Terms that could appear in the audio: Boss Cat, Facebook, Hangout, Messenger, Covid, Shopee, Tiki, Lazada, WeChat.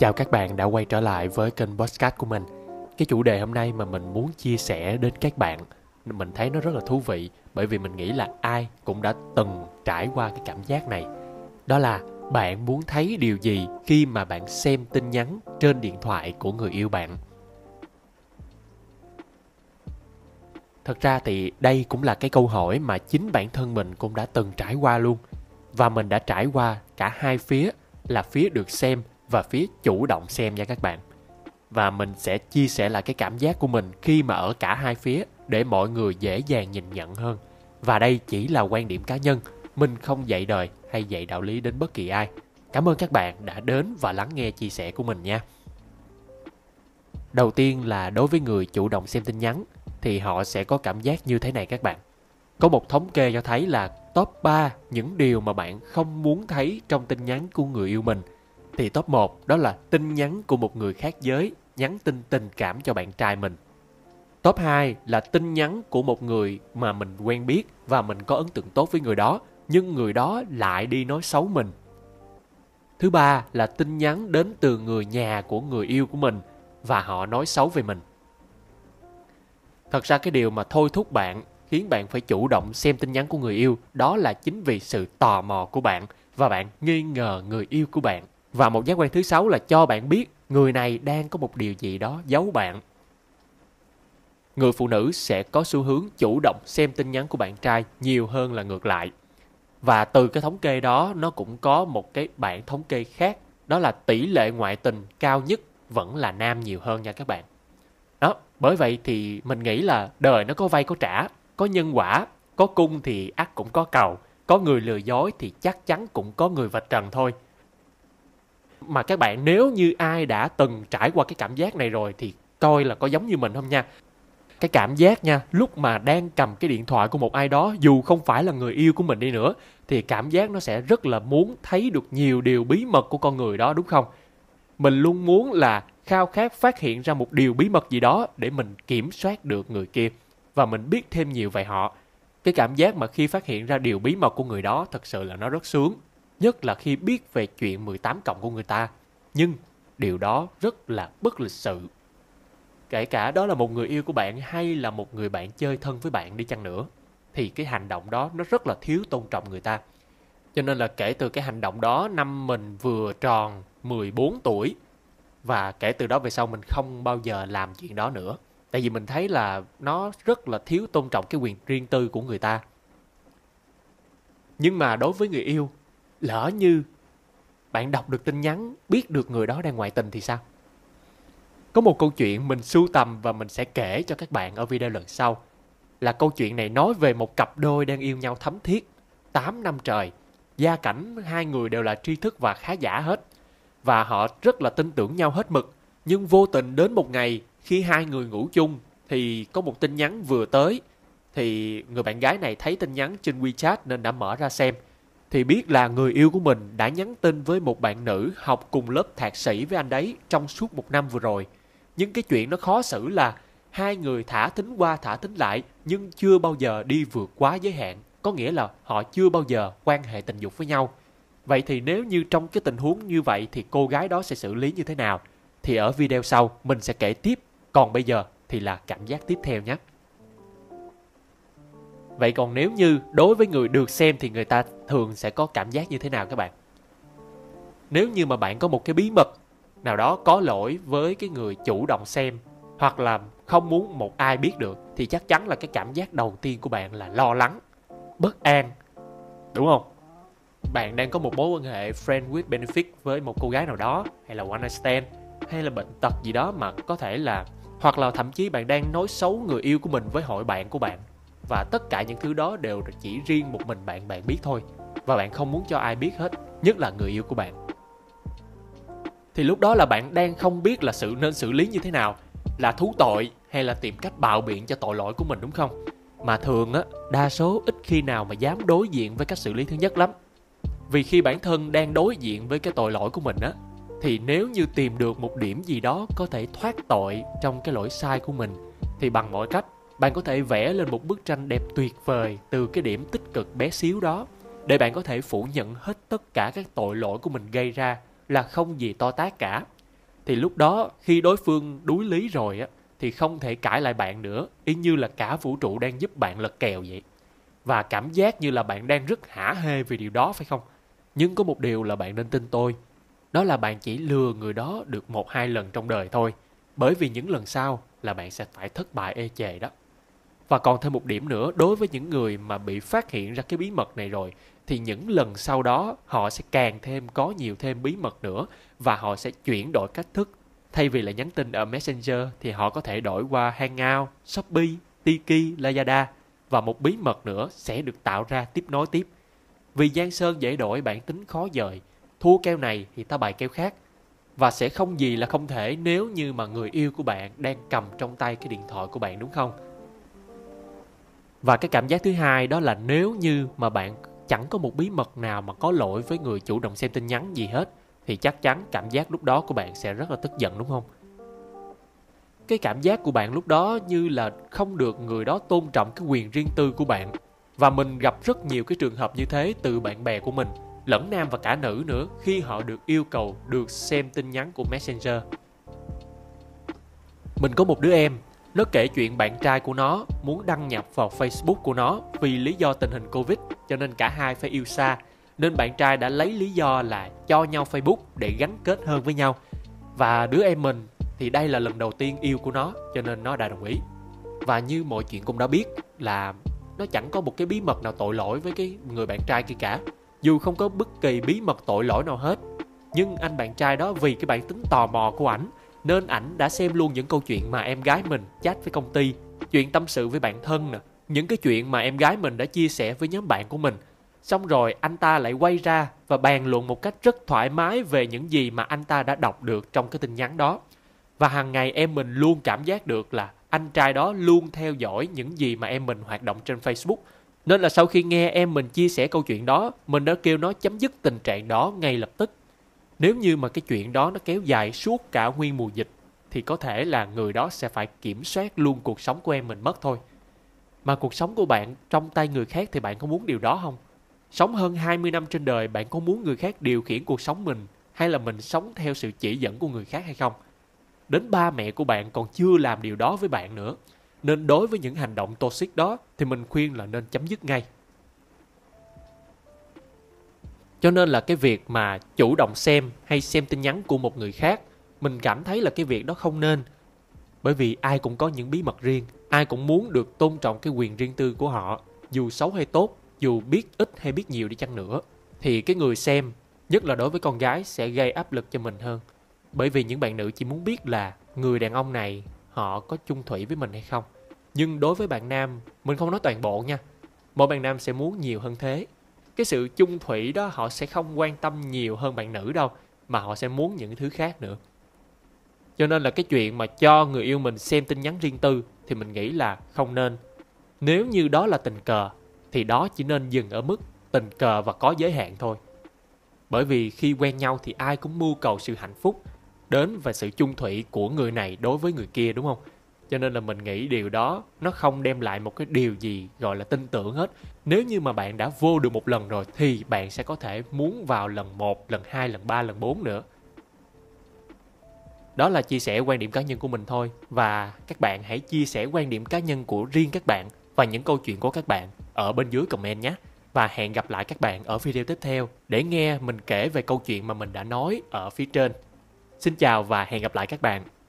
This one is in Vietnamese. Chào các bạn đã quay trở lại với kênh Boss Cat của mình. Cái chủ đề hôm nay mà mình muốn chia sẻ đến các bạn, mình thấy nó rất là thú vị, bởi vì mình nghĩ là ai cũng đã từng trải qua cái cảm giác này. Đó là bạn muốn thấy điều gì khi mà bạn xem tin nhắn trên điện thoại của người yêu bạn. Thật ra thì đây cũng là cái câu hỏi mà chính bản thân mình cũng đã từng trải qua luôn. Và mình đã trải qua cả hai phía, là phía được xem và phía chủ động xem nha các bạn. Và mình sẽ chia sẻ lại cái cảm giác của mình khi mà ở cả hai phía để mọi người dễ dàng nhìn nhận hơn. Và đây chỉ là quan điểm cá nhân, mình không dạy đời hay dạy đạo lý đến bất kỳ ai. Cảm ơn các bạn đã đến và lắng nghe chia sẻ của mình nha. Đầu tiên là đối với người chủ động xem tin nhắn thì họ sẽ có cảm giác như thế này các bạn. Có một thống kê cho thấy là top 3 những điều mà bạn không muốn thấy trong tin nhắn của người yêu mình. Thì top 1 đó là tin nhắn của một người khác giới nhắn tin tình cảm cho bạn trai mình. Top 2 là tin nhắn của một người mà mình quen biết và mình có ấn tượng tốt với người đó, nhưng người đó lại đi nói xấu mình. Thứ 3 là tin nhắn đến từ người nhà của người yêu của mình và họ nói xấu về mình. Thật ra cái điều mà thôi thúc bạn, khiến bạn phải chủ động xem tin nhắn của người yêu, đó là chính vì sự tò mò của bạn và bạn nghi ngờ người yêu của bạn. Và một giác quan thứ 6 là cho bạn biết người này đang có một điều gì đó giấu bạn. Người phụ nữ sẽ có xu hướng chủ động xem tin nhắn của bạn trai nhiều hơn là ngược lại. Và từ cái thống kê đó, nó cũng có một cái bảng thống kê khác, đó là tỷ lệ ngoại tình cao nhất vẫn là nam nhiều hơn nha các bạn. Đó, bởi vậy thì mình nghĩ là đời nó có vay có trả, có nhân quả, có cung thì ắt cũng có cầu, có người lừa dối thì chắc chắn cũng có người vạch trần thôi. Mà các bạn nếu như ai đã từng trải qua cái cảm giác này rồi thì coi là có giống như mình không nha. Cái cảm giác nha, lúc mà đang cầm cái điện thoại của một ai đó, dù không phải là người yêu của mình đi nữa, thì cảm giác nó sẽ rất là muốn thấy được nhiều điều bí mật của con người đó, đúng không? Mình luôn muốn là khao khát phát hiện ra một điều bí mật gì đó để mình kiểm soát được người kia và mình biết thêm nhiều về họ. Cái cảm giác mà khi phát hiện ra điều bí mật của người đó thật sự là nó rất sướng, nhất là khi biết về chuyện 18 cộng của người ta. Nhưng điều đó rất là bất lịch sự. Kể cả đó là một người yêu của bạn hay là một người bạn chơi thân với bạn đi chăng nữa, thì cái hành động đó nó rất là thiếu tôn trọng người ta. Cho nên là kể từ cái hành động đó, năm mình vừa tròn 14 tuổi. Và kể từ đó về sau mình không bao giờ làm chuyện đó nữa. Tại vì mình thấy là nó rất là thiếu tôn trọng cái quyền riêng tư của người ta. Nhưng mà đối với người yêu, lỡ như bạn đọc được tin nhắn, biết được người đó đang ngoại tình thì sao? Có một câu chuyện mình sưu tầm và mình sẽ kể cho các bạn ở video lần sau. Là câu chuyện này nói về một cặp đôi đang yêu nhau thắm thiết 8 năm trời. Gia cảnh hai người đều là tri thức và khá giả hết. Và họ rất là tin tưởng nhau hết mực. Nhưng vô tình đến một ngày khi hai người ngủ chung thì có một tin nhắn vừa tới. Thì người bạn gái này thấy tin nhắn trên WeChat nên đã mở ra xem. Thì biết là người yêu của mình đã nhắn tin với một bạn nữ học cùng lớp thạc sĩ với anh đấy trong suốt một năm vừa rồi. Nhưng cái chuyện nó khó xử là hai người thả thính qua thả thính lại nhưng chưa bao giờ đi vượt quá giới hạn. Có nghĩa là họ chưa bao giờ quan hệ tình dục với nhau. Vậy thì nếu như trong cái tình huống như vậy thì cô gái đó sẽ xử lý như thế nào? Thì ở video sau mình sẽ kể tiếp. Còn bây giờ thì là cảm giác tiếp theo nhé. Vậy còn nếu như đối với người được xem thì người ta thường sẽ có cảm giác như thế nào các bạn? Nếu như mà bạn có một cái bí mật nào đó có lỗi với cái người chủ động xem hoặc là không muốn một ai biết được thì chắc chắn là cái cảm giác đầu tiên của bạn là lo lắng, bất an, đúng không? Bạn đang có một mối quan hệ friend with benefit với một cô gái nào đó hay là one night stand hay là bệnh tật gì đó mà có thể là hoặc là thậm chí bạn đang nói xấu người yêu của mình với hội bạn của bạn. Và tất cả những thứ đó đều chỉ riêng một mình bạn biết thôi. Và bạn không muốn cho ai biết hết, nhất là người yêu của bạn. Thì lúc đó là bạn đang không biết là nên xử lý như thế nào. Là thú tội hay là tìm cách bào biện cho tội lỗi của mình, đúng không? Mà thường á, đa số ít khi nào mà dám đối diện với cách xử lý thứ nhất lắm. Vì khi bản thân đang đối diện với cái tội lỗi của mình á, thì nếu như tìm được một điểm gì đó có thể thoát tội trong cái lỗi sai của mình, thì bằng mọi cách bạn có thể vẽ lên một bức tranh đẹp tuyệt vời từ cái điểm tích cực bé xíu đó để bạn có thể phủ nhận hết tất cả các tội lỗi của mình gây ra là không gì to tát cả. thì lúc đó khi đối phương đuối lý rồi á, thì không thể cãi lại bạn nữa. Y như là cả vũ trụ đang giúp bạn lật kèo vậy. Và cảm giác như là bạn đang rất hả hê vì điều đó phải không? Nhưng có một điều là bạn nên tin tôi. Đó là bạn chỉ lừa người đó được 1-2 lần trong đời thôi. Bởi vì những lần sau là bạn sẽ phải thất bại ê chề đó. Và còn thêm một điểm nữa, đối với những người mà bị phát hiện ra cái bí mật này rồi, thì những lần sau đó họ sẽ càng thêm có nhiều thêm bí mật nữa. Và họ sẽ chuyển đổi cách thức. Thay vì là nhắn tin ở Messenger thì họ có thể đổi qua Hangout, Shopee, Tiki, Lazada. Và một bí mật nữa sẽ được tạo ra tiếp nối tiếp. Vì giang sơn dễ đổi, bản tính khó dời. Thua keo này thì ta bày keo khác. Và sẽ không gì là không thể nếu như mà người yêu của bạn đang cầm trong tay cái điện thoại của bạn, đúng không? Và cái cảm giác thứ hai đó là nếu như mà bạn chẳng có một bí mật nào mà có lỗi với người chủ động xem tin nhắn gì hết, thì chắc chắn cảm giác lúc đó của bạn sẽ rất là tức giận, đúng không? Cái cảm giác của bạn lúc đó như là không được người đó tôn trọng cái quyền riêng tư của bạn. Và mình gặp rất nhiều cái trường hợp như thế từ bạn bè của mình, lẫn nam và cả nữ nữa, khi họ được yêu cầu được xem tin nhắn của Messenger. Mình có một đứa em, nó kể chuyện bạn trai của nó muốn đăng nhập vào Facebook của nó vì lý do tình hình Covid, cho nên cả hai phải yêu xa. Nên bạn trai đã lấy lý do là cho nhau Facebook để gắn kết hơn với nhau. Và đứa em mình thì đây là lần đầu tiên yêu của nó, cho nên nó đã đồng ý. Và như mọi chuyện cũng đã biết là nó chẳng có một cái bí mật nào tội lỗi với cái người bạn trai kia cả. Dù không có bất kỳ bí mật tội lỗi nào hết, nhưng anh bạn trai đó vì cái bản tính tò mò của ảnh, nên ảnh đã xem luôn những câu chuyện mà em gái mình chat với công ty, chuyện tâm sự với bạn thân nè, những cái chuyện mà em gái mình đã chia sẻ với nhóm bạn của mình. Xong rồi anh ta lại quay ra và bàn luận một cách rất thoải mái về những gì mà anh ta đã đọc được trong cái tin nhắn đó. Và hàng ngày em mình luôn cảm giác được là anh trai đó luôn theo dõi những gì mà em mình hoạt động trên Facebook. Nên là sau khi nghe em mình chia sẻ câu chuyện đó, mình đã kêu nó chấm dứt tình trạng đó ngay lập tức. Nếu như mà cái chuyện đó nó kéo dài suốt cả nguyên mùa dịch, thì có thể là người đó sẽ phải kiểm soát luôn cuộc sống của em mình mất thôi. Mà cuộc sống của bạn trong tay người khác thì bạn có muốn điều đó không? Sống hơn 20 năm trên đời, bạn có muốn người khác điều khiển cuộc sống mình, hay là mình sống theo sự chỉ dẫn của người khác hay không? Đến ba mẹ của bạn còn chưa làm điều đó với bạn nữa. Nên đối với những hành động toxic đó thì mình khuyên là nên chấm dứt ngay. Cho nên là cái việc mà chủ động xem hay xem tin nhắn của một người khác, mình cảm thấy là cái việc đó không nên. Bởi vì ai cũng có những bí mật riêng, ai cũng muốn được tôn trọng cái quyền riêng tư của họ. Dù xấu hay tốt, dù biết ít hay biết nhiều đi chăng nữa, thì cái người xem, nhất là đối với con gái, sẽ gây áp lực cho mình hơn. Bởi vì những bạn nữ chỉ muốn biết là người đàn ông này họ có chung thủy với mình hay không. Nhưng đối với bạn nam, mình không nói toàn bộ nha, mỗi bạn nam sẽ muốn nhiều hơn thế. Cái sự chung thủy đó họ sẽ không quan tâm nhiều hơn bạn nữ đâu, mà họ sẽ muốn những thứ khác nữa. Cho nên là cái chuyện mà cho người yêu mình xem tin nhắn riêng tư thì mình nghĩ là không nên. Nếu như đó là tình cờ thì đó chỉ nên dừng ở mức tình cờ và có giới hạn thôi. Bởi vì khi quen nhau thì ai cũng mưu cầu sự hạnh phúc đến và sự chung thủy của người này đối với người kia, đúng không? Cho nên là mình nghĩ điều đó nó không đem lại một cái điều gì gọi là tin tưởng hết. Nếu như mà bạn đã vô được một lần rồi thì bạn sẽ có thể muốn vào lần 1, lần 2, lần 3, lần 4 nữa. Đó là chia sẻ quan điểm cá nhân của mình thôi. Và các bạn hãy chia sẻ quan điểm cá nhân của riêng các bạn và những câu chuyện của các bạn ở bên dưới comment nhé. Và hẹn gặp lại các bạn ở video tiếp theo để nghe mình kể về câu chuyện mà mình đã nói ở phía trên. Xin chào và hẹn gặp lại các bạn.